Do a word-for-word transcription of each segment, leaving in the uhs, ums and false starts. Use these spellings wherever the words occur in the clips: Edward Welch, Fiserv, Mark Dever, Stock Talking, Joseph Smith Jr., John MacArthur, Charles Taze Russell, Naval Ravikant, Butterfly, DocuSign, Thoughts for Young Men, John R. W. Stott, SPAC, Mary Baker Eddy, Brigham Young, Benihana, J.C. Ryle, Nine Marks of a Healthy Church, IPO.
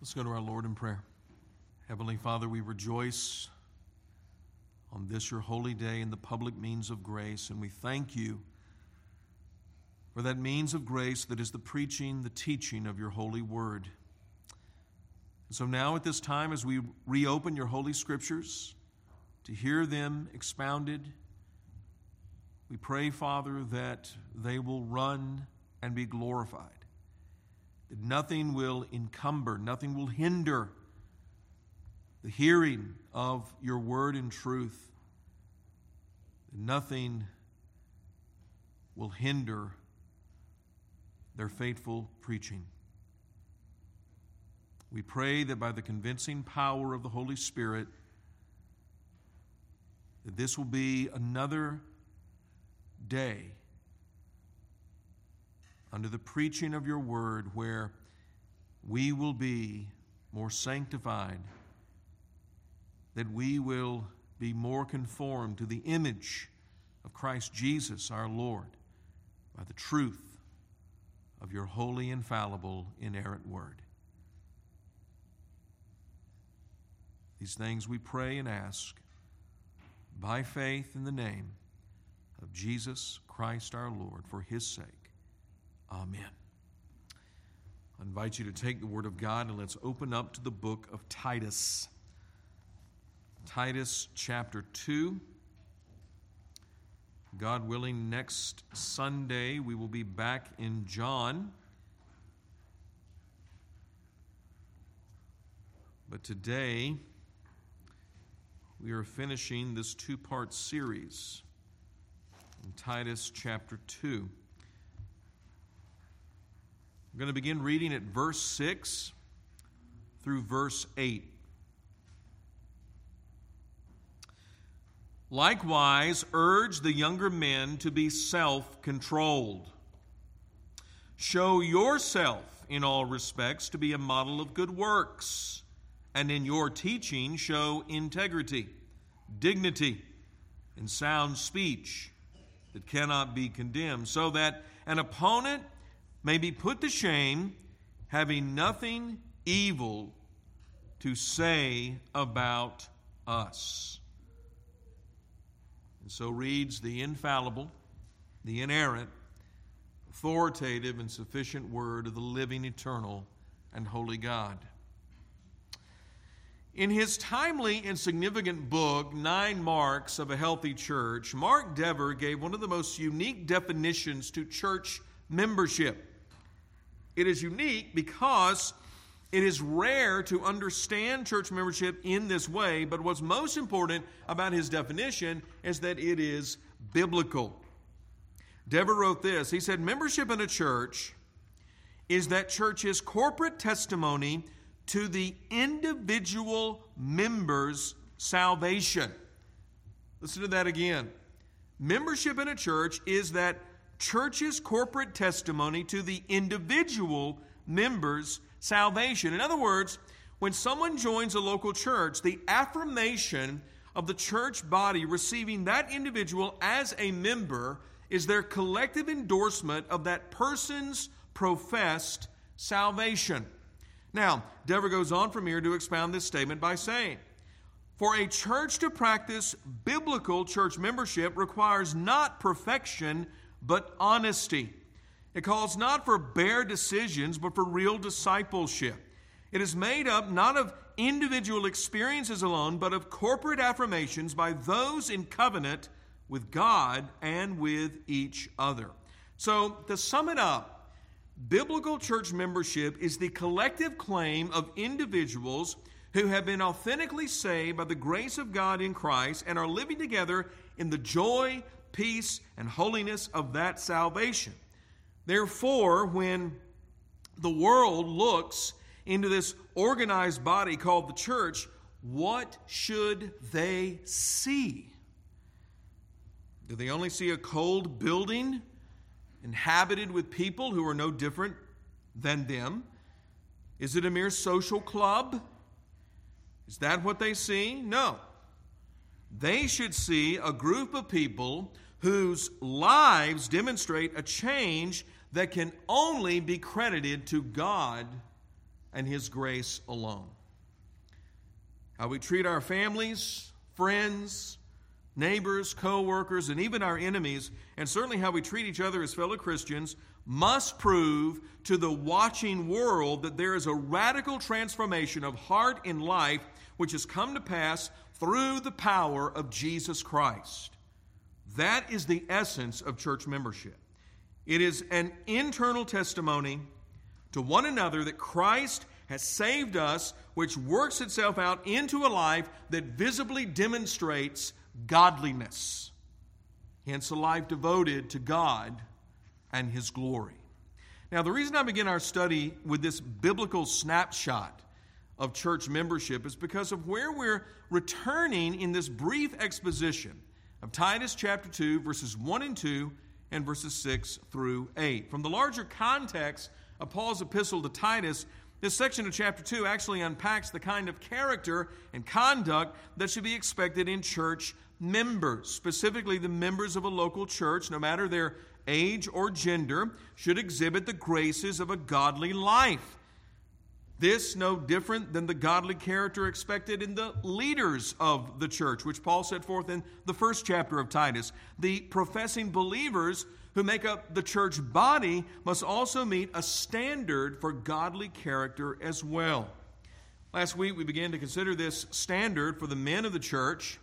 Let's go to our Lord in prayer. Heavenly Father, we rejoice on this your holy day in the public means of grace, and we thank you for that means of grace that is the preaching, the teaching of your holy word. And so now at this time, as we reopen your holy scriptures to hear them expounded, we pray, Father, that they will run and be glorified, that nothing will encumber, nothing will hinder the hearing of your word and truth, that nothing will hinder their faithful preaching. We pray that by the convincing power of the Holy Spirit, that this will be another day under the preaching of your word where we will be more sanctified, that we will be more conformed to the image of Christ Jesus our Lord by the truth of your holy, infallible, inerrant word. These things we pray and ask by faith in the name of Jesus Christ our Lord, for his sake. Amen. I invite you to take the word of God and let's open up to the book of Titus. Titus chapter two. God willing, next Sunday we will be back in John. But today we are finishing this two-part series in Titus chapter two. We're going to begin reading at verse six through verse eight. Likewise, urge the younger men to be self-controlled. Show yourself in all respects to be a model of good works, and in your teaching show integrity, dignity, and sound speech that cannot be condemned, so that an opponent may be put to shame, having nothing evil to say about us. And so reads the infallible, the inerrant, authoritative, and sufficient word of the living, eternal, and holy God. In his timely and significant book, Nine Marks of a Healthy Church, Mark Dever gave one of the most unique definitions to church membership. It is unique because it is rare to understand church membership in this way, but what's most important about his definition is that it is biblical. Dever wrote this. He said, membership in a church is that church's corporate testimony to the individual member's salvation. Listen to that again. Membership in a church is that church's corporate testimony to the individual member's salvation. In other words, when someone joins a local church, the affirmation of the church body receiving that individual as a member is their collective endorsement of that person's professed salvation. Now, Dever goes on from here to expound this statement by saying, for a church to practice biblical church membership requires not perfection, but honesty. It calls not for bare decisions, but for real discipleship. It is made up not of individual experiences alone, but of corporate affirmations by those in covenant with God and with each other. So, to sum it up, biblical church membership is the collective claim of individuals who have been authentically saved by the grace of God in Christ and are living together in the joy, peace, and holiness of that salvation. Therefore, when the world looks into this organized body called the church, what should they see? Do they only see a cold building inhabited with people who are no different than them? Is it a mere social club? Is that what they see? No. They should see a group of people whose lives demonstrate a change that can only be credited to God and his grace alone. How we treat our families, friends, neighbors, co-workers, and even our enemies, and certainly how we treat each other as fellow Christians, must prove to the watching world that there is a radical transformation of heart and life which has come to pass through the power of Jesus Christ. That is the essence of church membership. It is an internal testimony to one another that Christ has saved us, which works itself out into a life that visibly demonstrates godliness. Hence, a life devoted to God and His glory. Now, the reason I begin our study with this biblical snapshot of church membership is because of where we're returning in this brief exposition of Titus chapter two, verses one and two, and verses six through eight. From the larger context of Paul's epistle to Titus, this section of chapter two actually unpacks the kind of character and conduct that should be expected in church members. Specifically, the members of a local church, no matter their age or gender, should exhibit the graces of a godly life. This no different than the godly character expected in the leaders of the church, which Paul set forth in the first chapter of Titus. The professing believers who make up the church body must also meet a standard for godly character as well. Last week, we began to consider this standard for the men of the church,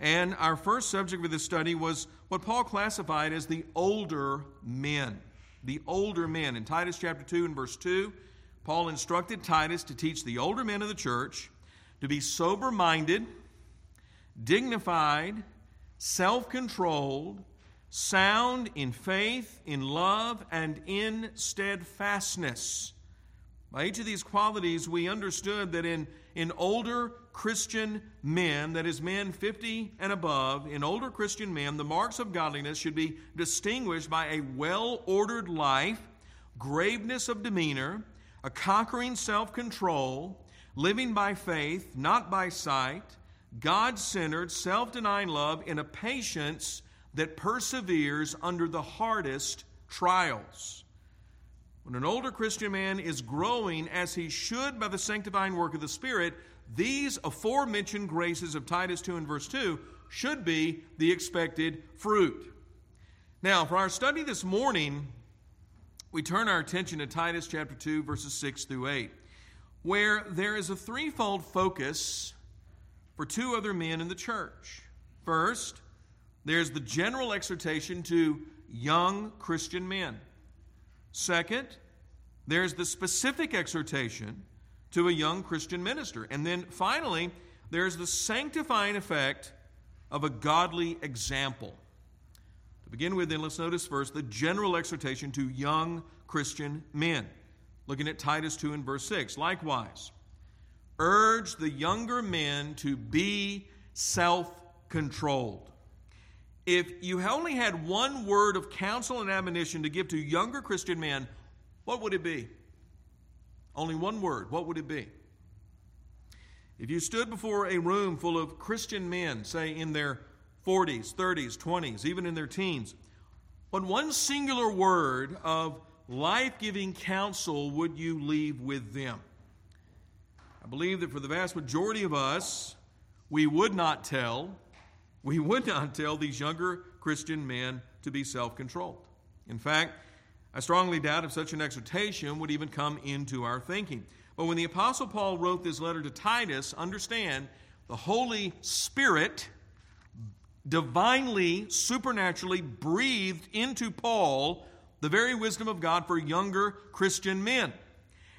and our first subject for this study was what Paul classified as the older men. The older men. In Titus chapter two and verse two, Paul instructed Titus to teach the older men of the church to be sober-minded, dignified, self-controlled, sound in faith, in love, and in steadfastness. By each of these qualities, we understood that in, in older Christian men, that is men fifty and above, in older Christian men, the marks of godliness should be distinguished by a well-ordered life, graveness of demeanor, a conquering self-control, living by faith, not by sight, God-centered, self-denying love, in a patience that perseveres under the hardest trials. When an older Christian man is growing as he should by the sanctifying work of the Spirit, these aforementioned graces of Titus two and verse two should be the expected fruit. Now, for our study this morning, we turn our attention to Titus chapter two, verses six through eight, where there is a threefold focus for two other men in the church. First, there's the general exhortation to young Christian men. Second, there's the specific exhortation to a young Christian minister. And then finally, there's the sanctifying effect of a godly example. To begin with, then, let's notice first the general exhortation to young Christian men. Looking at Titus two and verse six. Likewise, urge the younger men to be self-controlled. If you only had one word of counsel and admonition to give to younger Christian men, what would it be? Only one word. What would it be? If you stood before a room full of Christian men, say in their forties, thirties, twenties, even in their teens, what one singular word of life-giving counsel would you leave with them? I believe that for the vast majority of us, we would not tell We would not tell these younger Christian men to be self-controlled. In fact, I strongly doubt if such an exhortation would even come into our thinking. But when the Apostle Paul wrote this letter to Titus, understand, the Holy Spirit divinely, supernaturally breathed into Paul the very wisdom of God for younger Christian men.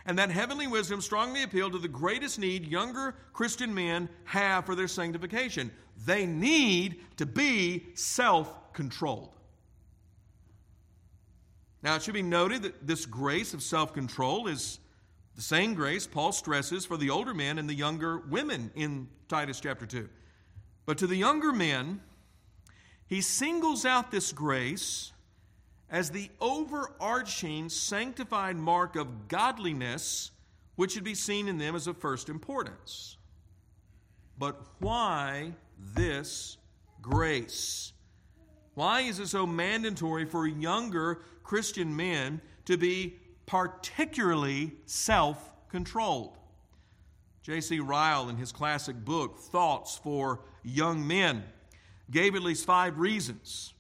And that heavenly wisdom strongly appealed to the greatest need younger Christian men have for their sanctification. They need to be self-controlled. Now, it should be noted that this grace of self-control is the same grace Paul stresses for the older men and the younger women in Titus chapter two. But to the younger men, he singles out this grace as the overarching sanctified mark of godliness, which should be seen in them as of first importance. But why this grace? Why is it so mandatory for younger Christian men to be particularly self controlled. J C. Ryle, in his classic book, Thoughts for Young Men, gave at least five reasons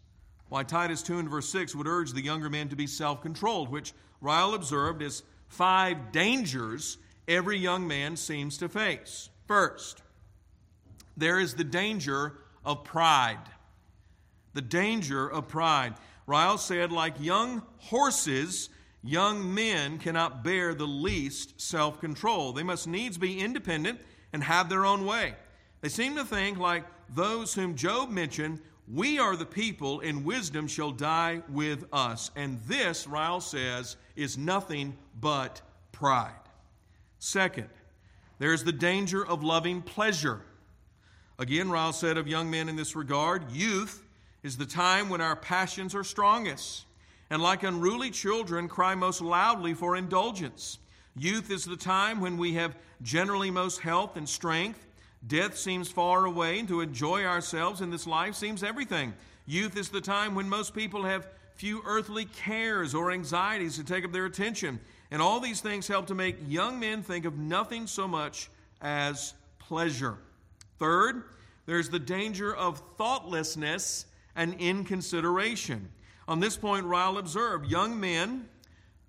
why Titus two and verse six would urge the younger men to be self-controlled, which Ryle observed as five dangers every young man seems to face. First, there is the danger of pride. The danger of pride. Ryle said, like young horses, young men cannot bear the least self-control. They must needs be independent and have their own way. They seem to think, like those whom Job mentioned, we are the people, and wisdom shall die with us. And this, Ryle says, is nothing but pride. Second, there is the danger of loving pleasure. Again, Ryle said of young men in this regard, youth is the time when our passions are strongest, and like unruly children cry most loudly for indulgence. Youth is the time when we have generally most health and strength. Death seems far away, and to enjoy ourselves in this life seems everything. Youth is the time when most people have few earthly cares or anxieties to take up their attention. And all these things help to make young men think of nothing so much as pleasure. Third, there's the danger of thoughtlessness and inconsideration. On this point, Ryle observed, young men,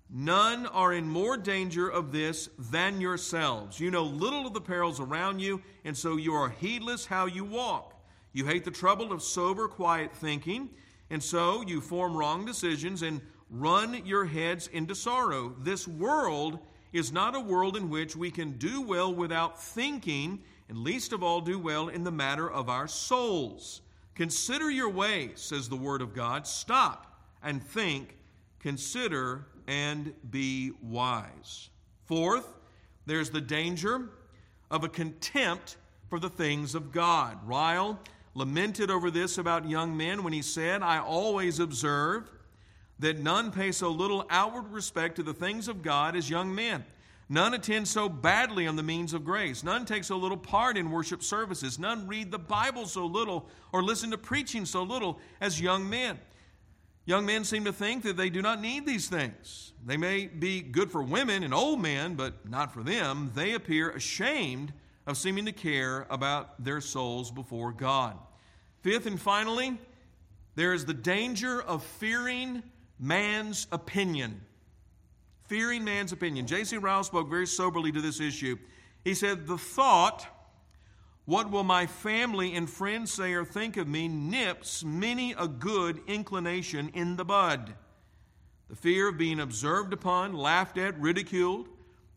none are in more danger of this than yourselves. You know little of the perils around you, and so you are heedless how you walk. You hate the trouble of sober, quiet thinking, and so you form wrong decisions and run your heads into sorrow. This world is not a world in which we can do well without thinking, and least of all do well in the matter of our souls. Consider your way, says the Word of God. Stop and think. Consider and be wise. Fourth, there's the danger of a contempt for the things of God. Ryle lamented over this about young men when he said, I always observe that none pay so little outward respect to the things of God as young men. None attend so badly on the means of grace. None take so little part in worship services. None read the Bible so little or listen to preaching so little as young men. Young men seem to think that they do not need these things. They may be good for women and old men, but not for them. They appear ashamed of seeming to care about their souls before God. Fifth and finally, there is the danger of fearing man's opinion. Fearing man's opinion. J C. Ryle spoke very soberly to this issue. He said, the thought, what will my family and friends say or think of me, nips many a good inclination in the bud. The fear of being observed upon, laughed at, ridiculed,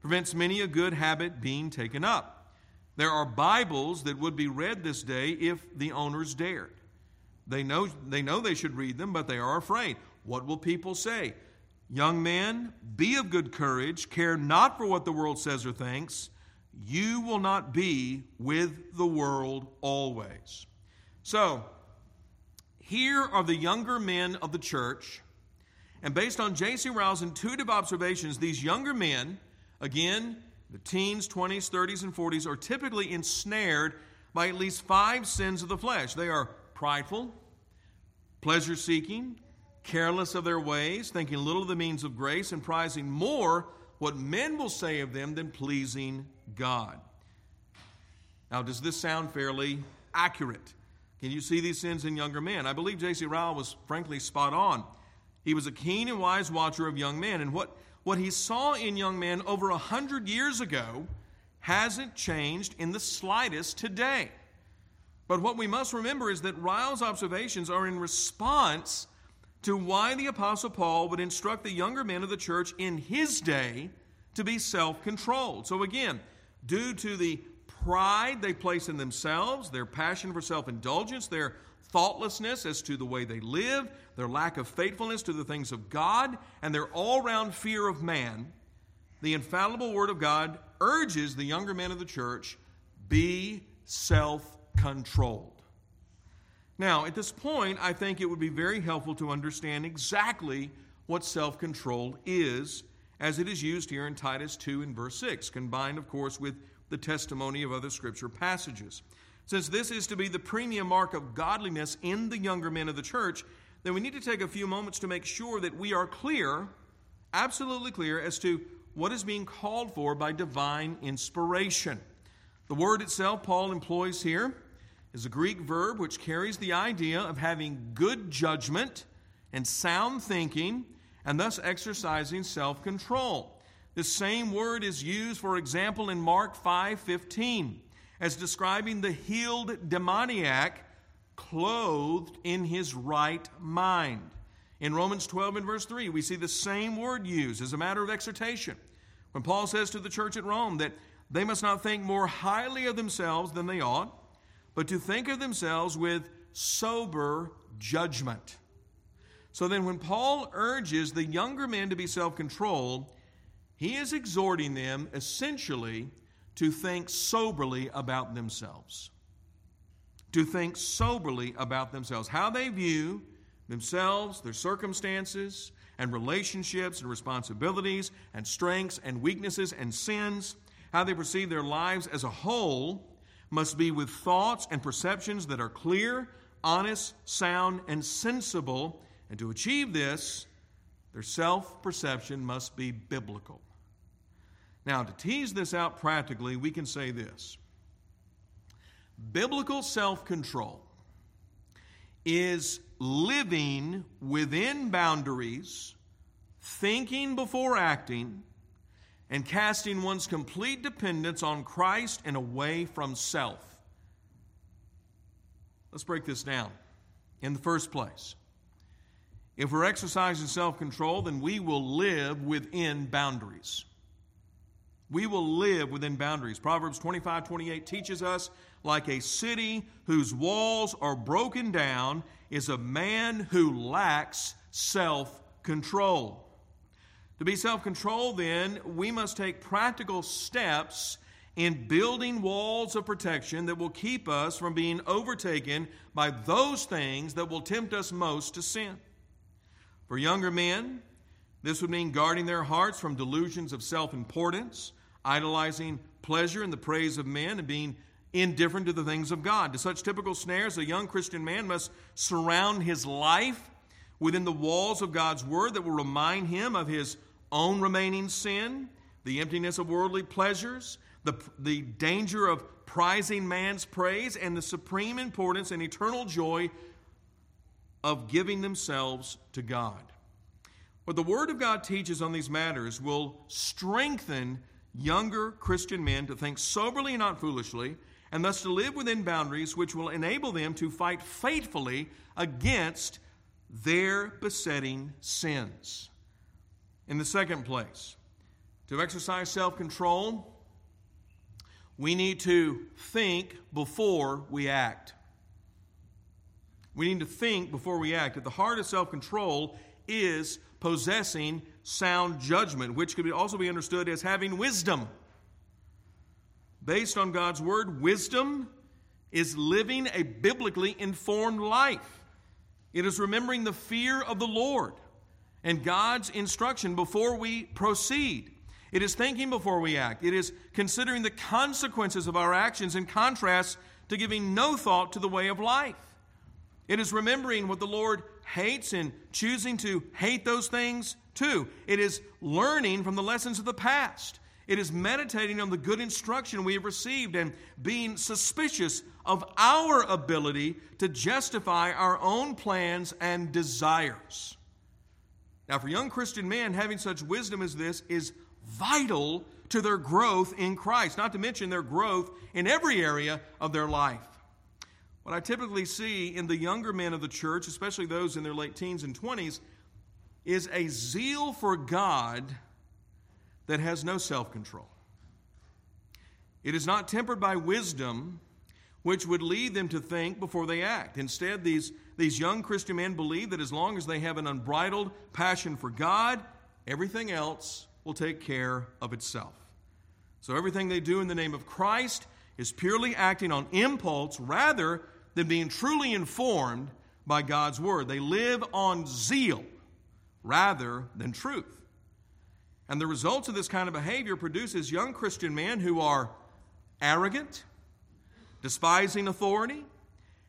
prevents many a good habit being taken up. There are Bibles that would be read this day if the owners dared. They know they know they should read them, but they are afraid. What will people say? Young men, be of good courage, care not for what the world says or thinks. You will not be with the world always. So, here are the younger men of the church. And based on J C. Ryle's intuitive observations, these younger men, again, the teens, twenties, thirties, and forties, are typically ensnared by at least five sins of the flesh. They are prideful, pleasure-seeking, careless of their ways, thinking little of the means of grace, and prizing more what men will say of them than pleasing God. Now, does this sound fairly accurate? Can you see these sins in younger men? I believe J C. Ryle was frankly spot on. He was a keen and wise watcher of young men, and what, what he saw in young men over a hundred years ago hasn't changed in the slightest today. But what we must remember is that Ryle's observations are in response to why the Apostle Paul would instruct the younger men of the church in his day to be self-controlled. So again, due to the pride they place in themselves, their passion for self-indulgence, their thoughtlessness as to the way they live, their lack of faithfulness to the things of God, and their all-round fear of man, the infallible Word of God urges the younger men of the church, be self-controlled. Now, at this point, I think it would be very helpful to understand exactly what self-control is, as it is used here in Titus two and verse six, combined, of course, with the testimony of other Scripture passages. Since this is to be the premium mark of godliness in the younger men of the church, then we need to take a few moments to make sure that we are clear, absolutely clear, as to what is being called for by divine inspiration. The word itself Paul employs here is a Greek verb which carries the idea of having good judgment and sound thinking and thus exercising self-control. The same word is used, for example, in Mark five fifteen as describing the healed demoniac clothed in his right mind. In Romans twelve and verse three, we see the same word used as a matter of exhortation when Paul says to the church at Rome that they must not think more highly of themselves than they ought, but to think of themselves with sober judgment. So then when Paul urges the younger men to be self-controlled, he is exhorting them essentially to think soberly about themselves. To think soberly about themselves. How they view themselves, their circumstances, and relationships, and responsibilities, and strengths, and weaknesses, and sins. How they perceive their lives as a whole must be with thoughts and perceptions that are clear, honest, sound, and sensible. And to achieve this, their self-perception must be biblical. Now, to tease this out practically, we can say this. Biblical self-control is living within boundaries, thinking before acting, and casting one's complete dependence on Christ and away from self. Let's break this down. In the first place, if we're exercising self-control, then we will live within boundaries. We will live within boundaries. Proverbs twenty-five twenty-eight teaches us, like a city whose walls are broken down is a man who lacks self-control. To be self-controlled, then, we must take practical steps in building walls of protection that will keep us from being overtaken by those things that will tempt us most to sin. For younger men, this would mean guarding their hearts from delusions of self-importance, idolizing pleasure and the praise of men, and being indifferent to the things of God. To such typical snares, a young Christian man must surround his life within the walls of God's Word that will remind him of his own remaining sin, the emptiness of worldly pleasures, the, the danger of prizing man's praise, and the supreme importance and eternal joy of giving themselves to God. What the Word of God teaches on these matters will strengthen younger Christian men to think soberly and not foolishly, and thus to live within boundaries which will enable them to fight faithfully against their besetting sins. In the second place, to exercise self-control, we need to think before we act. We need to think before we act. At the heart of self-control is possessing sound judgment, which could also be understood as having wisdom. Based on God's Word, wisdom is living a biblically informed life. It is remembering the fear of the Lord and God's instruction before we proceed. It is thinking before we act. It is considering the consequences of our actions in contrast to giving no thought to the way of life. It is remembering what the Lord hates and choosing to hate those things too. It is learning from the lessons of the past. It is meditating on the good instruction we have received and being suspicious of our ability to justify our own plans and desires. Now, for young Christian men, having such wisdom as this is vital to their growth in Christ, not to mention their growth in every area of their life. What I typically see in the younger men of the church, especially those in their late teens and twenties, is a zeal for God that has no self-control. It is not tempered by wisdom, which would lead them to think before they act. Instead, these, these young Christian men believe that as long as they have an unbridled passion for God, everything else will take care of itself. So everything they do in the name of Christ is purely acting on impulse rather than being truly informed by God's Word. They live on zeal rather than truth. And the results of this kind of behavior produces young Christian men who are arrogant, despising authority,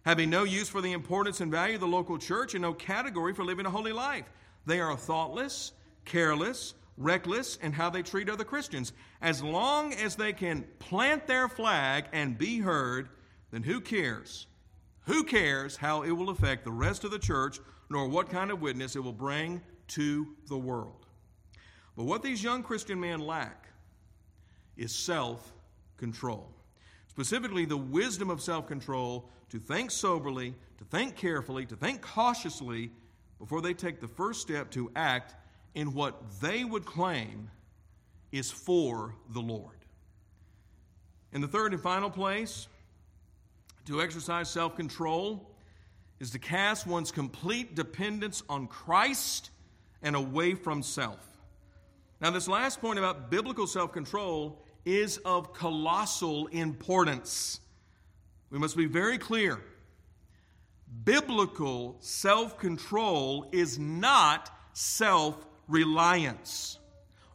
having no use for the importance and value of the local church, and no category for living a holy life. They are thoughtless, careless, reckless in how they treat other Christians. As long as they can plant their flag and be heard, then who cares? Who cares how it will affect the rest of the church, nor what kind of witness it will bring to the world. But what these young Christian men lack is self-control. Specifically, the wisdom of self-control to think soberly, to think carefully, to think cautiously before they take the first step to act in what they would claim is for the Lord. In the third and final place, to exercise self-control is to cast one's complete dependence on Christ and away from self. Now, this last point about biblical self-control is of colossal importance. We must be very clear. Biblical self-control is not self-reliance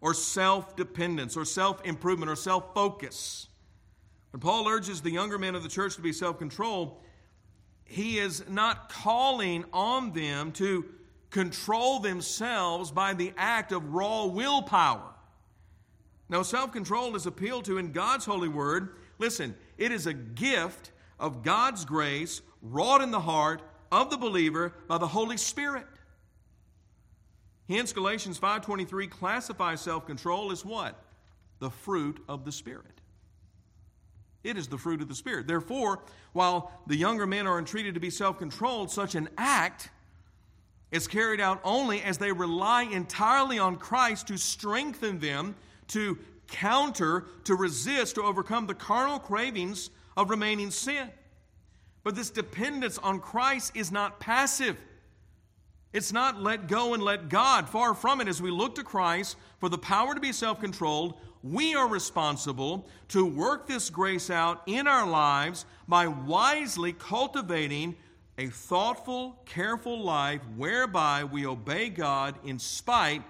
or self-dependence or self-improvement or self-focus. When Paul urges the younger men of the church to be self-controlled, he is not calling on them to control themselves by the act of raw willpower. No, self-control is appealed to in God's holy word. Listen, it is a gift of God's grace wrought in the heart of the believer by the Holy Spirit. Hence, Galatians five twenty-three classifies self-control as what? The fruit of the Spirit. It is the fruit of the Spirit. Therefore, while the younger men are entreated to be self-controlled, such an act is carried out only as they rely entirely on Christ to strengthen them, to counter, to resist, to overcome the carnal cravings of remaining sin. But this dependence on Christ is not passive. It's not let go and let God. Far from it. As we look to Christ for the power to be self-controlled, we are responsible to work this grace out in our lives by wisely cultivating a thoughtful, careful life whereby we obey God in spite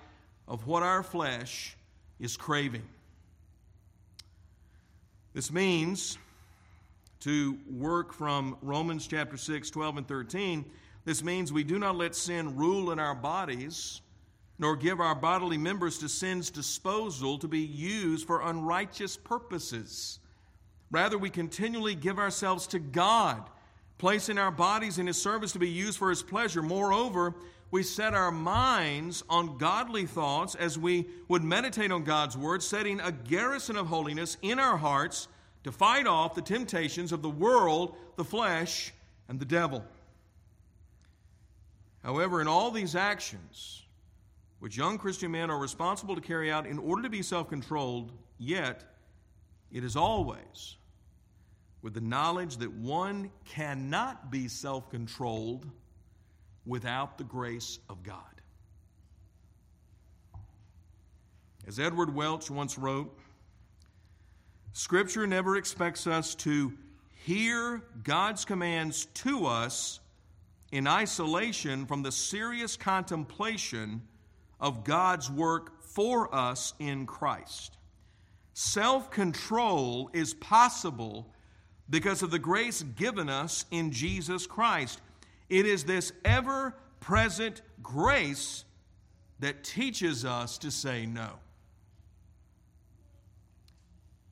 of what our flesh is craving. This means to work from Romans chapter six, twelve, and thirteen. This means we do not let sin rule in our bodies, nor give our bodily members to sin's disposal to be used for unrighteous purposes. Rather, we continually give ourselves to God, placing our bodies in His service to be used for His pleasure. Moreover, we set our minds on godly thoughts as we would meditate on God's Word, setting a garrison of holiness in our hearts to fight off the temptations of the world, the flesh, and the devil. However, in all these actions, which young Christian men are responsible to carry out in order to be self-controlled, yet it is always with the knowledge that one cannot be self-controlled without the grace of God. As Edward Welch once wrote, Scripture never expects us to hear God's commands to us in isolation from the serious contemplation of God's work for us in Christ. Self-control is possible because of the grace given us in Jesus Christ. It is this ever-present grace that teaches us to say no.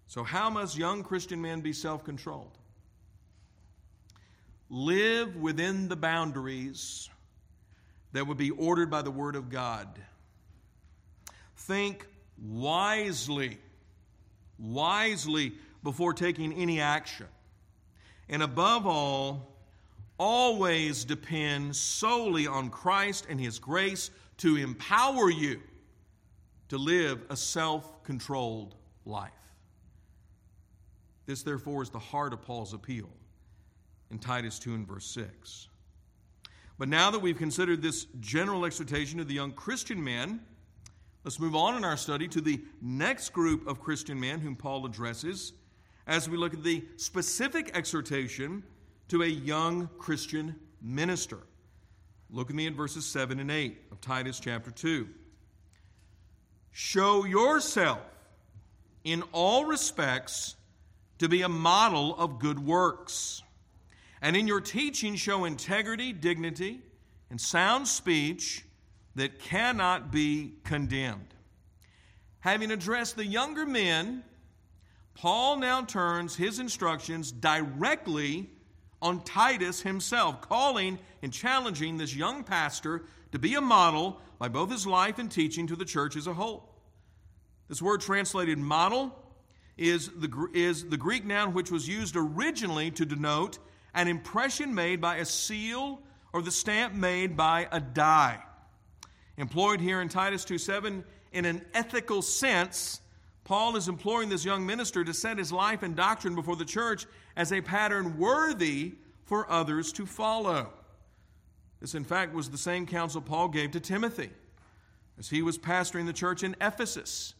So how must young Christian men be self-controlled? Live within the boundaries that would be ordered by the Word of God. Think wisely, wisely before taking any action. And above all, always depend solely on Christ and His grace to empower you to live a self-controlled life. This, therefore, is the heart of Paul's appeal in Titus two and verse six. But now that we've considered this general exhortation to the young Christian men, let's move on in our study to the next group of Christian men whom Paul addresses as we look at the specific exhortation to a young Christian minister. Look at me at verses seven and eight of Titus chapter two. Show yourself in all respects to be a model of good works. And in your teaching show integrity, dignity, and sound speech that cannot be condemned, having addressed the younger men, Paul now turns his instructions directly on Titus himself, calling and challenging this young pastor to be a model by both his life and teaching to the church as a whole. This word translated model is the, is the Greek noun which was used originally to denote an impression made by a seal or the stamp made by a die. Employed here in Titus two seven in an ethical sense, Paul is imploring this young minister to set his life and doctrine before the church as a pattern worthy for others to follow. This, in fact, was the same counsel Paul gave to Timothy as he was pastoring the church in Ephesus.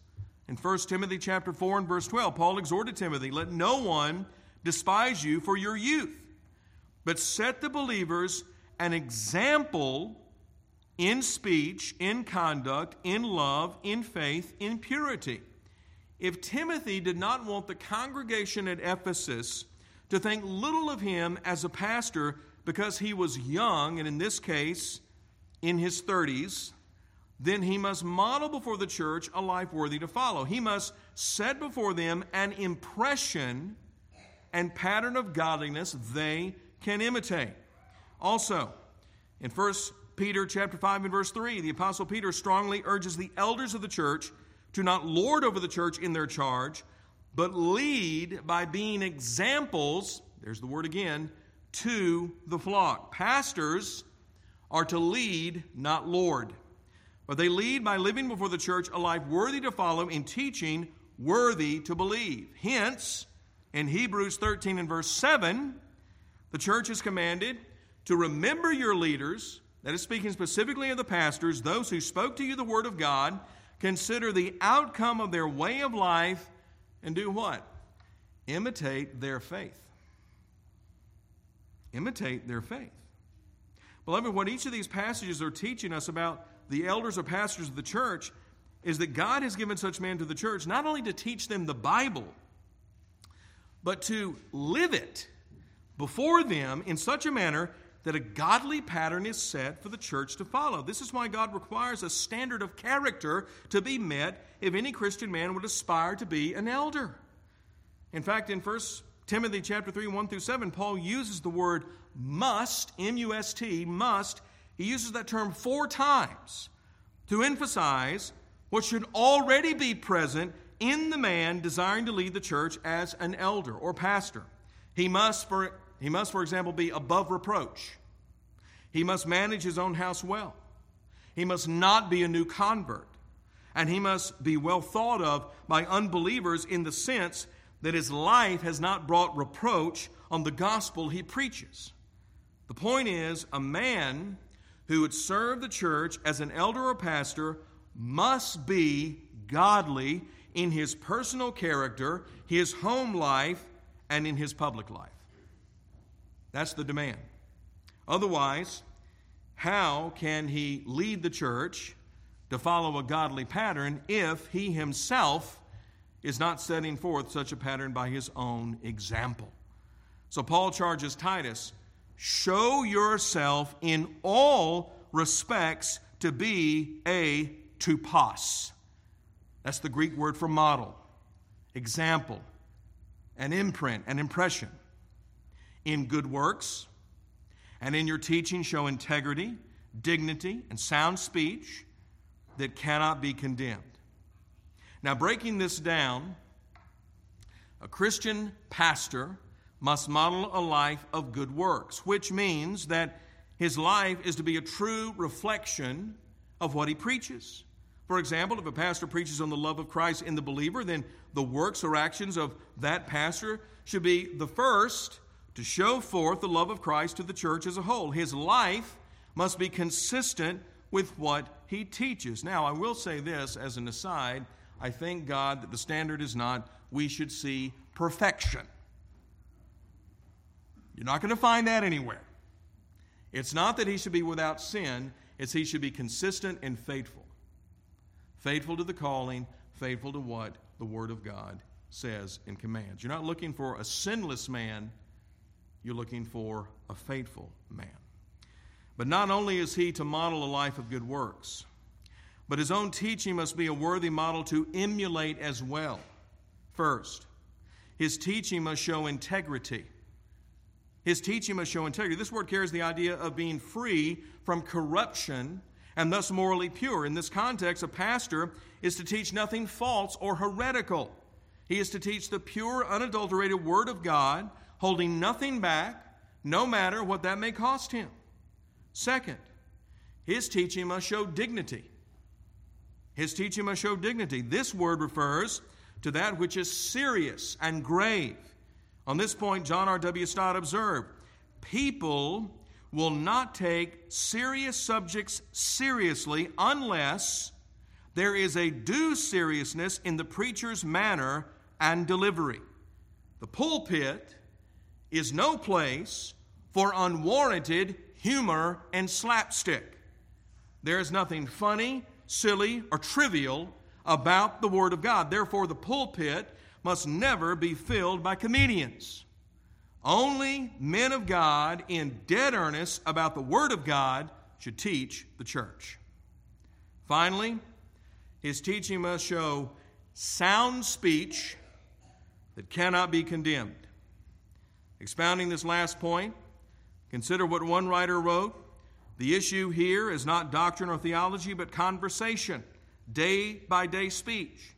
In First Timothy chapter four and verse twelve, Paul exhorted Timothy, "Let no one despise you for your youth, but set the believers an example in speech, in conduct, in love, in faith, in purity." If Timothy did not want the congregation at Ephesus to think little of him as a pastor because he was young, and in this case, in his thirties, then he must model before the church a life worthy to follow. He must set before them an impression and pattern of godliness they can imitate. Also, in First Peter chapter five and verse three, the Apostle Peter strongly urges the elders of the church to not lord over the church in their charge, but lead by being examples, there's the word again, to the flock. Pastors are to lead, not lord. But they lead by living before the church a life worthy to follow in teaching, worthy to believe. Hence, in Hebrews thirteen and verse seven, the church is commanded to remember your leaders, that is speaking specifically of the pastors, those who spoke to you the word of God. Consider the outcome of their way of life and do what? Imitate their faith. Imitate their faith. Beloved, what each of these passages are teaching us about the elders or pastors of the church is that God has given such men to the church not only to teach them the Bible, but to live it before them in such a manner that a godly pattern is set for the church to follow. This is why God requires a standard of character to be met if any Christian man would aspire to be an elder. In fact, in First Timothy chapter three, one through seven, Paul uses the word must, M U S T, must. He uses that term four times to emphasize what should already be present in the man desiring to lead the church as an elder or pastor. He must, for He must, for example, be above reproach. He must manage his own house well. He must not be a new convert. And he must be well thought of by unbelievers in the sense that his life has not brought reproach on the gospel he preaches. The point is, a man who would serve the church as an elder or pastor must be godly in his personal character, his home life, and in his public life. That's the demand. Otherwise, how can he lead the church to follow a godly pattern if he himself is not setting forth such a pattern by his own example? So Paul charges Titus, show yourself in all respects to be a tupos. That's the Greek word for model, example, an imprint, an impression. In good works, and in your teaching show integrity, dignity, and sound speech that cannot be condemned. Now, breaking this down, a Christian pastor must model a life of good works, which means that his life is to be a true reflection of what he preaches. For example, if a pastor preaches on the love of Christ in the believer, then the works or actions of that pastor should be the first to show forth the love of Christ to the church as a whole. His life must be consistent with what he teaches. Now, I will say this as an aside. I thank God that the standard is not we should see perfection. You're not going to find that anywhere. It's not that he should be without sin. It's he should be consistent and faithful. Faithful to the calling, faithful to what the Word of God says and commands. You're not looking for a sinless man. You're looking for a faithful man. But not only is he to model a life of good works, but his own teaching must be a worthy model to emulate as well. First, his teaching must show integrity. His teaching must show integrity. This word carries the idea of being free from corruption and thus morally pure. In this context, a pastor is to teach nothing false or heretical. He is to teach the pure, unadulterated Word of God, holding nothing back, no matter what that may cost him. Second, his teaching must show dignity. His teaching must show dignity. This word refers to that which is serious and grave. On this point, John R. W. Stott observed, people will not take serious subjects seriously unless there is a due seriousness in the preacher's manner and delivery. The pulpit is no place for unwarranted humor and slapstick. There is nothing funny, silly, or trivial about the Word of God. Therefore, the pulpit must never be filled by comedians. Only men of God in dead earnest about the Word of God should teach the church. Finally, his teaching must show sound speech that cannot be condemned. Expounding this last point, consider what one writer wrote. The issue here is not doctrine or theology, but conversation, day-by-day speech.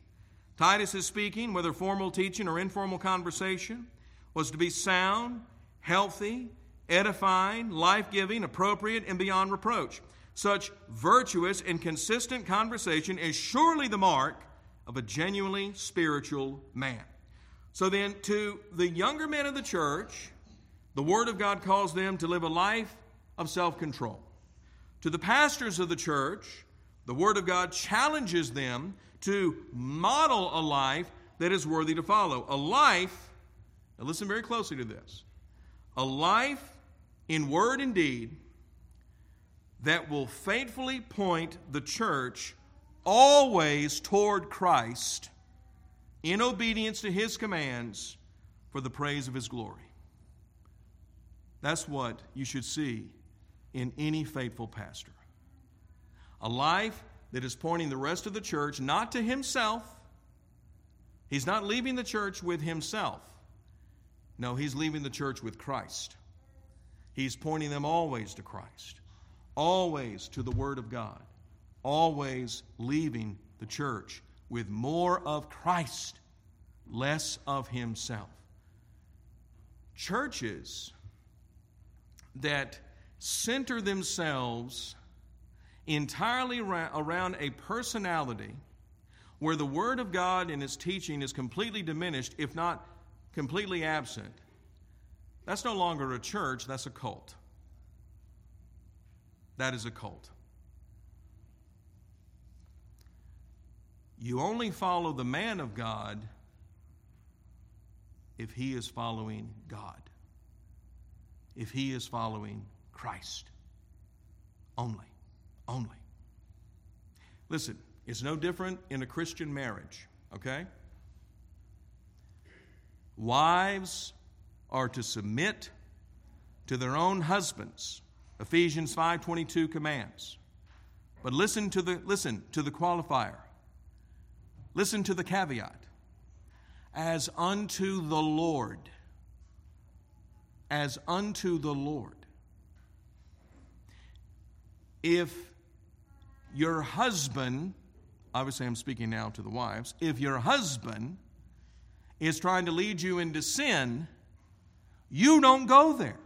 Titus's speaking, whether formal teaching or informal conversation, was to be sound, healthy, edifying, life-giving, appropriate, and beyond reproach. Such virtuous and consistent conversation is surely the mark of a genuinely spiritual man. So then, to the younger men of the church, the Word of God calls them to live a life of self-control. To the pastors of the church, the Word of God challenges them to model a life that is worthy to follow. A life, now listen very closely to this, a life in word and deed that will faithfully point the church always toward Christ in obedience to his commands for the praise of his glory. That's what you should see in any faithful pastor. A life that is pointing the rest of the church not to himself. He's not leaving the church with himself. No, he's leaving the church with Christ. He's pointing them always to Christ, always to the Word of God, always leaving the church with more of Christ, less of himself. Churches that center themselves entirely around a personality where the Word of God and its teaching is completely diminished, if not completely absent, that's no longer a church, that's a cult. That is a cult. You only follow the man of God if he is following God, if he is following Christ. Only, only. Listen, it's no different in a Christian marriage, okay? Wives are to submit to their own husbands. Ephesians five twenty-two commands. But listen to the listen to the qualifier. Listen to the caveat. As unto the Lord. As unto the Lord. If your husband, obviously I'm speaking now to the wives, if your husband is trying to lead you into sin, you don't go there.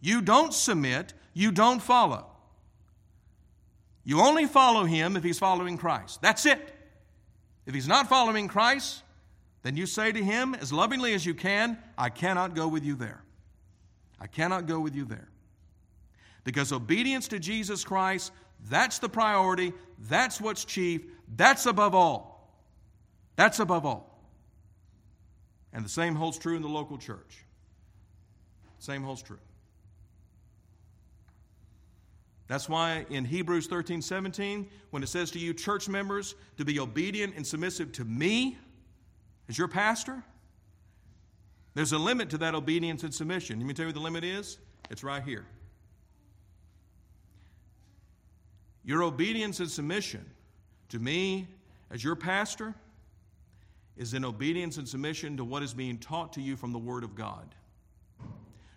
You don't submit. You don't follow. You only follow him if he's following Christ. That's it. If he's not following Christ, then you say to him as lovingly as you can, I cannot go with you there. I cannot go with you there. Because obedience to Jesus Christ, that's the priority. That's what's chief. That's above all. That's above all. And the same holds true in the local church. Same holds true. That's why in Hebrews thirteen seventeen, when it says to you church members to be obedient and submissive to me as your pastor, there's a limit to that obedience and submission. Let me tell you what the limit is. It's right here. Your obedience and submission to me as your pastor is in obedience and submission to what is being taught to you from the Word of God.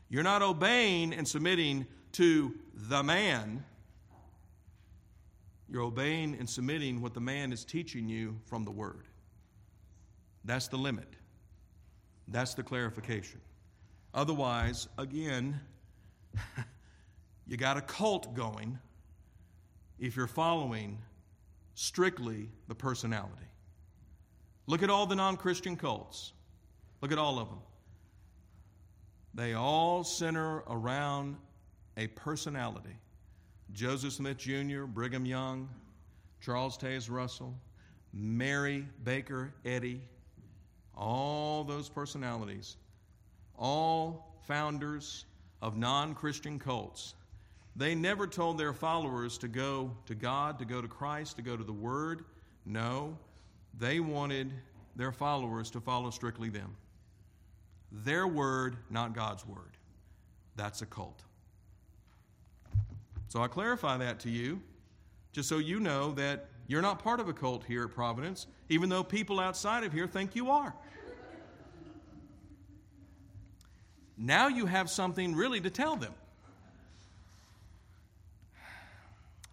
You're not obeying and submitting to the man. You're obeying and submitting what the man is teaching you from the Word. That's the limit. That's the clarification. Otherwise, again, you got a cult going if you're following strictly the personality. Look at all the non-Christian cults. Look at all of them. They all center around a personality. Joseph Smith Junior, Brigham Young, Charles Taze Russell, Mary Baker Eddy, all those personalities, all founders of non-Christian cults. They never told their followers to go to God, to go to Christ, to go to the Word. No, they wanted their followers to follow strictly them. Their word, not God's word. That's a cult. So I clarify that to you, just so you know that you're not part of a cult here at Providence, even though people outside of here think you are. Now you have something really to tell them.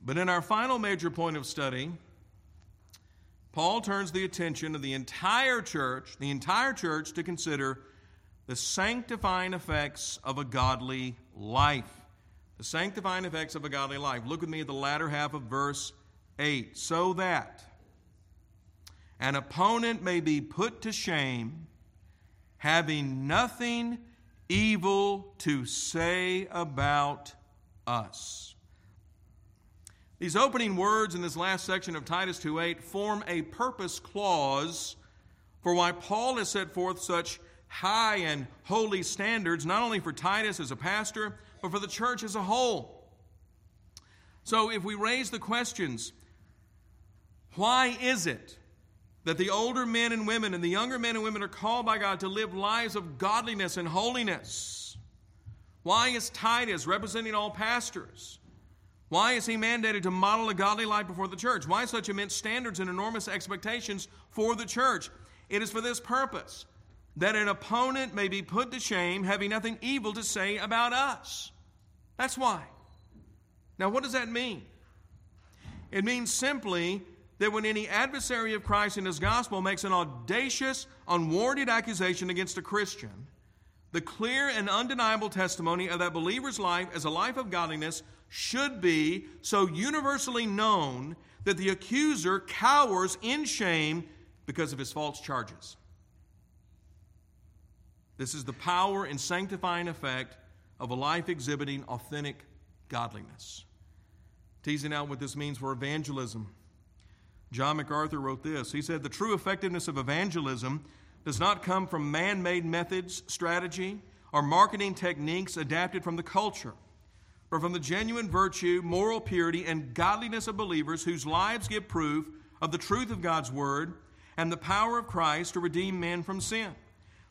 But in our final major point of study, Paul turns the attention of the entire church, the entire church, to consider the sanctifying effects of a godly life. The sanctifying effects of a godly life. Look with me at the latter half of verse eight. So that an opponent may be put to shame, having nothing evil to say about us. These opening words in this last section of Titus two eight form a purpose clause for why Paul has set forth such high and holy standards, not only for Titus as a pastor, but for the church as a whole. So if we raise the questions, why is it that the older men and women and the younger men and women are called by God to live lives of godliness and holiness? Why is Titus, representing all pastors, why is he mandated to model a godly life before the church? Why such immense standards and enormous expectations for the church? It is for this purpose, that an opponent may be put to shame, having nothing evil to say about us. That's why. Now, what does that mean? It means simply that when any adversary of Christ and his gospel makes an audacious, unwarranted accusation against a Christian, the clear and undeniable testimony of that believer's life as a life of godliness should be so universally known that the accuser cowers in shame because of his false charges. This is the power and sanctifying effect of a life exhibiting authentic godliness. Teasing out what this means for evangelism, John MacArthur wrote this. He said, "The true effectiveness of evangelism does not come from man-made methods, strategy, or marketing techniques adapted from the culture, but from the genuine virtue, moral purity, and godliness of believers whose lives give proof of the truth of God's word and the power of Christ to redeem men from sin.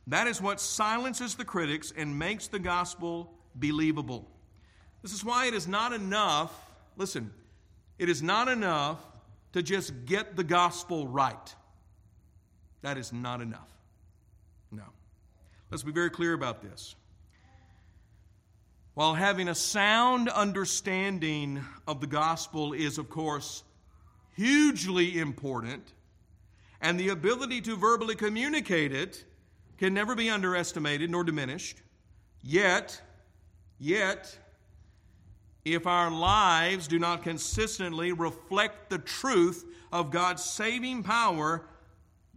That is what silences the critics and makes the gospel believable." This is why it is not enough, listen, it is not enough to just get the gospel right. That is not enough. No. Let's be very clear about this. While having a sound understanding of the gospel is, of course, hugely important, and the ability to verbally communicate it can never be underestimated nor diminished, yet, yet, if our lives do not consistently reflect the truth of God's saving power,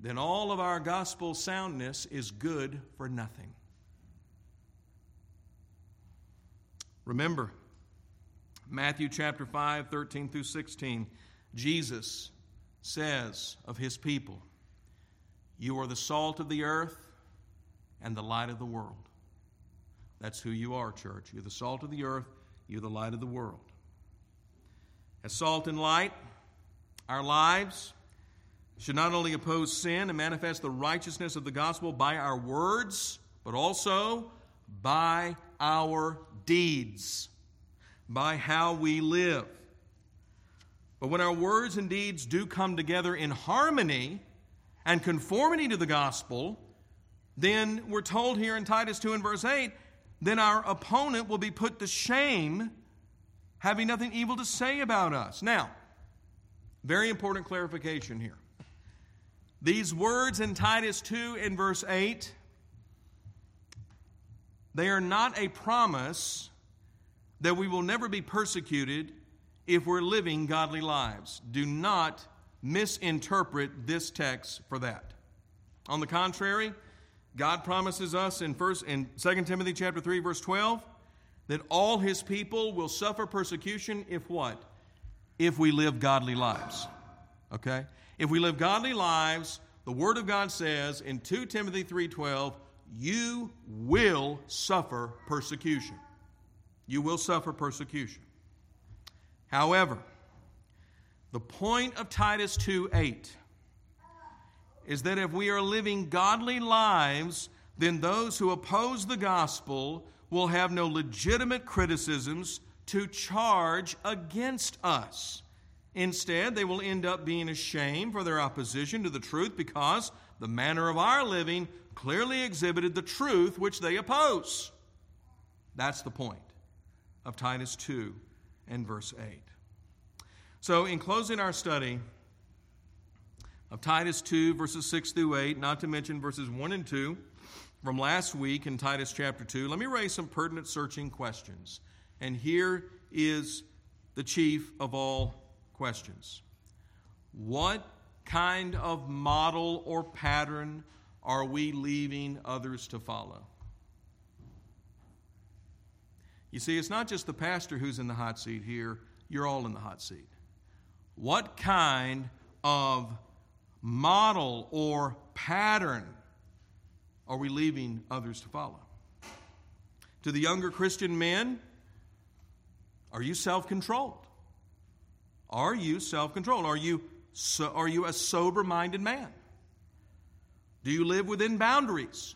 then all of our gospel soundness is good for nothing. Remember, Matthew chapter five, thirteen through sixteen, Jesus says of his people, "You are the salt of the earth and the light of the world." That's who you are, church. You're the salt of the earth. You're the light of the world. As salt and light, our lives should not only oppose sin and manifest the righteousness of the gospel by our words, but also by our deeds, by how we live. But when our words and deeds do come together in harmony and conformity to the gospel, then we're told here in Titus two and verse eight, then our opponent will be put to shame, having nothing evil to say about us. Now, very important clarification here. These words in Titus two and verse eight, they are not a promise that we will never be persecuted if we're living godly lives. Do not misinterpret this text for that. On the contrary, God promises us in first in Second Timothy chapter three verse twelve that all his people will suffer persecution if what? If we live godly lives. Okay? If we live godly lives, the word of God says in Second Timothy three twelve, you will suffer persecution. You will suffer persecution. However, the point of Titus two eight is that if we are living godly lives, then those who oppose the gospel will have no legitimate criticisms to charge against us. Instead, they will end up being ashamed for their opposition to the truth because the manner of our living clearly exhibited the truth which they oppose. That's the point of Titus two and verse eight. So in closing our study of Titus two, verses six through eight, not to mention verses one and two from last week in Titus chapter two, let me raise some pertinent searching questions. And here is the chief of all questions. What kind of model or pattern are we leaving others to follow? You see, it's not just the pastor who's in the hot seat here. You're all in the hot seat. What kind of model or pattern are we leaving others to follow? To the younger Christian men, are you self-controlled? Are you self-controlled? Are you, so, are you a sober-minded man? Do you live within boundaries?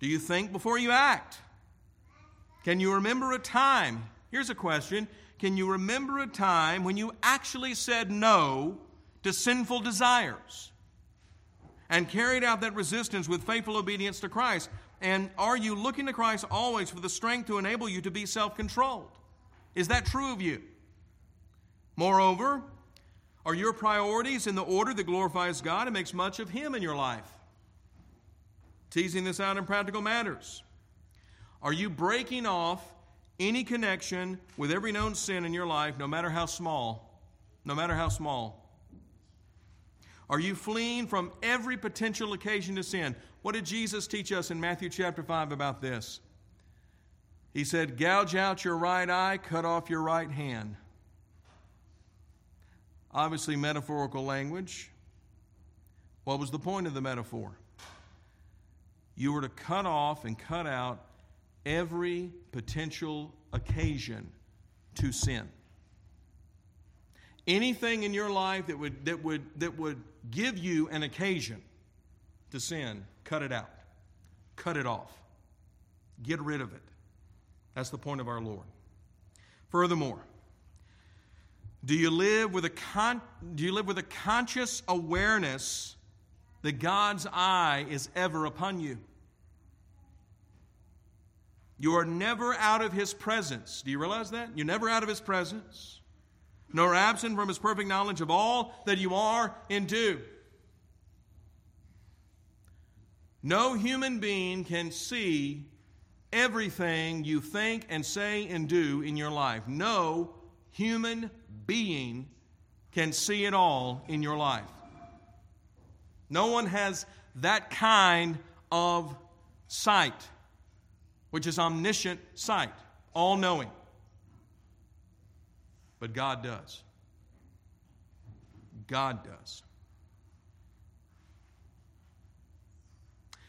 Do you think before you act? Can you remember a time? Here's a question. Can you remember a time when you actually said no to sinful desires and carried out that resistance with faithful obedience to Christ? And are you looking to Christ always for the strength to enable you to be self-controlled? Is that true of you? Moreover, are your priorities in the order that glorifies God and makes much of Him in your life? Teasing this out in practical matters. Are you breaking off any connection with every known sin in your life, no matter how small, no matter how small? Are you fleeing from every potential occasion to sin? What did Jesus teach us in Matthew chapter five about this? He said, gouge out your right eye, cut off your right hand. Obviously, metaphorical language. What was the point of the metaphor? You were to cut off and cut out every potential occasion to sin. Anything in your life that would that would that would give you an occasion to sin, cut it out. Cut it off. Get rid of it. That's the point of our Lord. Furthermore, do you live with a con- do you live with a conscious awareness that God's eye is ever upon you? You are never out of His presence. Do you realize that? You're never out of His presence, nor absent from His perfect knowledge of all that you are and do. No human being can see everything you think and say and do in your life. No human being can see it all in your life. No one has that kind of sight, which is omniscient sight, all-knowing. But God does. God does.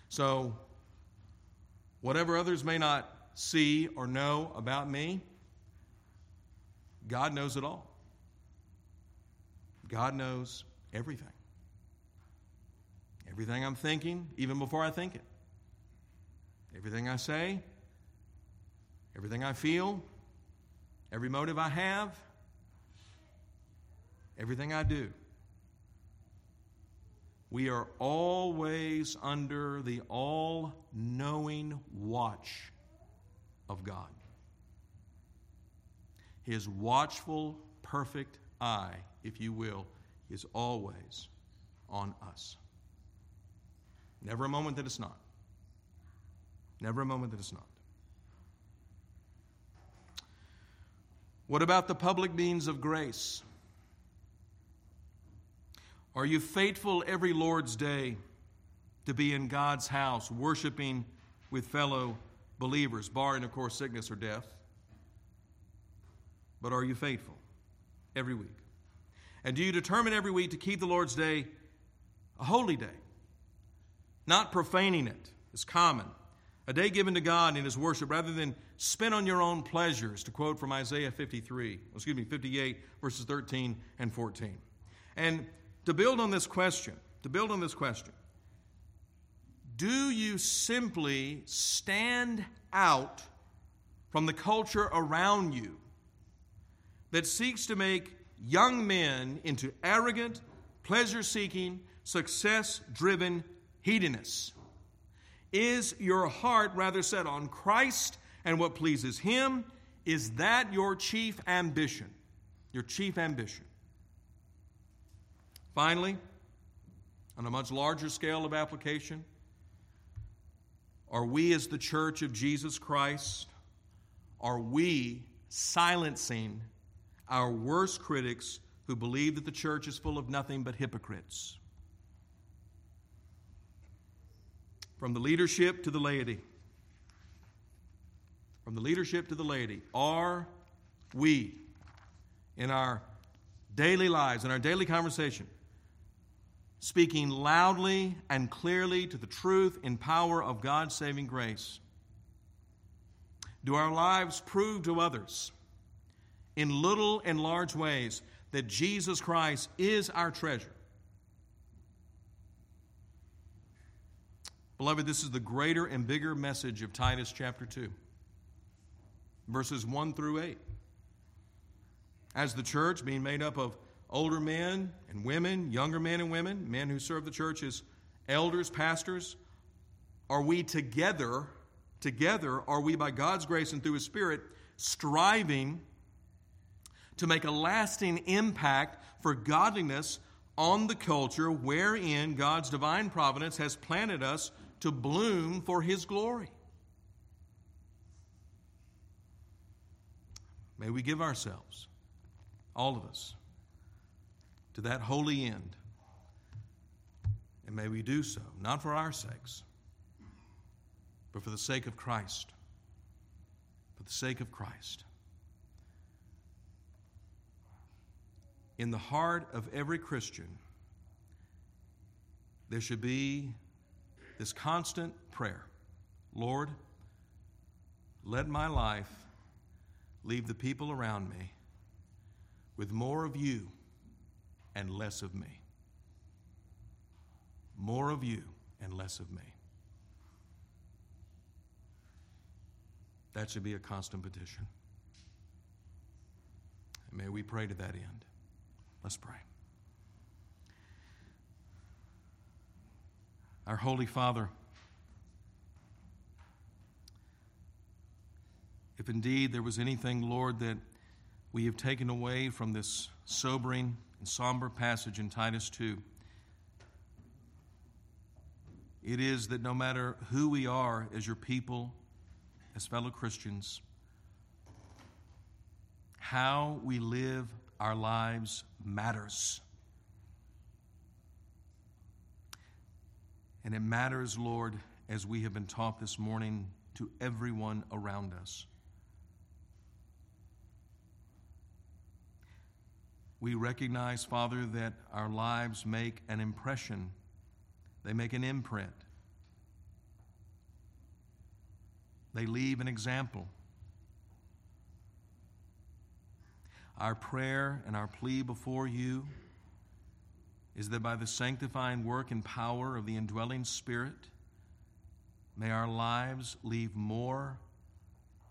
So, whatever others may not see or know about me, God knows it all. God knows everything. Everything I'm thinking, even before I think it. Everything I say, everything I feel, every motive I have, everything I do. We are always under the all-knowing watch of God. His watchful, perfect eye, if you will, is always on us. Never a moment that it's not. Never a moment that it's not. What about the public means of grace? Are you faithful every Lord's day to be in God's house, worshiping with fellow believers, barring, of course, sickness or death? But are you faithful every week? And do you determine every week to keep the Lord's day a holy day, not profaning it as common, a day given to God in His worship rather than spent on your own pleasures, to quote from Isaiah fifty-three, excuse me, fifty-eight, verses thirteen and fourteen. And to build on this question, to build on this question, do you simply stand out from the culture around you that seeks to make young men into arrogant, pleasure-seeking, success-driven hedonists? Is your heart rather set on Christ and what pleases Him? Is that your chief ambition? Your chief ambition. Finally, on a much larger scale of application, are we as the Church of Jesus Christ, are we silencing our worst critics who believe that the church is full of nothing but hypocrites? From the leadership to the laity, from the leadership to the laity, are we in our daily lives, in our daily conversation, speaking loudly and clearly to the truth and power of God's saving grace? Do our lives prove to others in little and large ways that Jesus Christ is our treasure? Beloved, this is the greater and bigger message of Titus chapter two, verses one through eight. As the church, being made up of older men and women, younger men and women, men who serve the church as elders, pastors, are we together, together are we by God's grace and through His Spirit striving to make a lasting impact for godliness on the culture wherein God's divine providence has planted us to bloom for His glory? May we give ourselves, all of us, to that holy end. And may we do so, not for our sakes, but for the sake of Christ. For the sake of Christ. In the heart of every Christian, there should be this constant prayer: Lord, let my life leave the people around me with more of You and less of me. More of You and less of me. That should be a constant petition. And may we pray to that end. Let's pray. Our Holy Father, if indeed there was anything, Lord, that we have taken away from this sobering and somber passage in Titus two, it is that no matter who we are as Your people, as fellow Christians, how we live our lives matters. And it matters, Lord, as we have been taught this morning, to everyone around us. We recognize, Father, that our lives make an impression. They make an imprint. They leave an example. Our prayer and our plea before You is that by the sanctifying work and power of the indwelling Spirit, may our lives leave more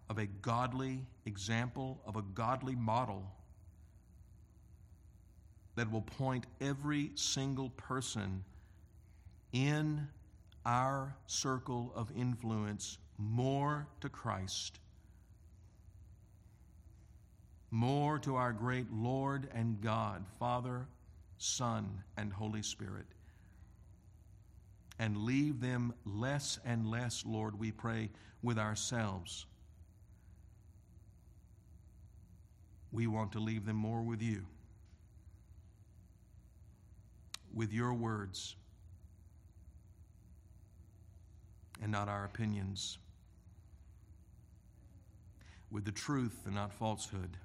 of a godly example, of a godly model that will point every single person in our circle of influence more to Christ, more to our great Lord and God, Father, Son, and Holy Spirit, and leave them less and less, Lord, we pray, with ourselves. We want to leave them more with you, with your words, and not our opinions, with the truth and not falsehood,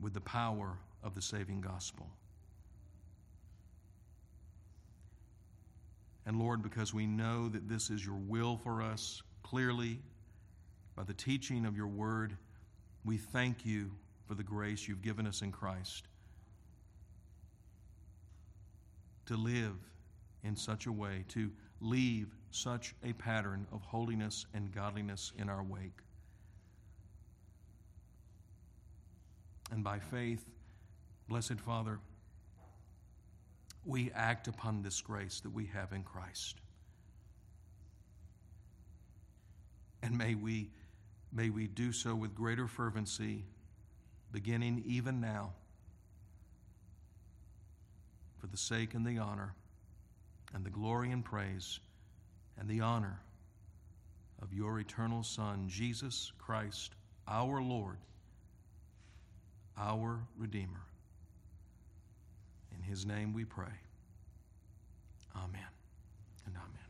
with the power of the saving gospel. And Lord, because we know that this is your will for us, clearly, by the teaching of your word, we thank you for the grace you've given us in Christ to live in such a way, to leave such a pattern of holiness and godliness in our wake. And by faith, blessed Father, we act upon this grace that we have in Christ. And may we, may we do so with greater fervency, beginning even now, for the sake and the honor and the glory and praise and the honor of your eternal Son, Jesus Christ, our Lord, our Redeemer. In his name we pray. Amen and amen.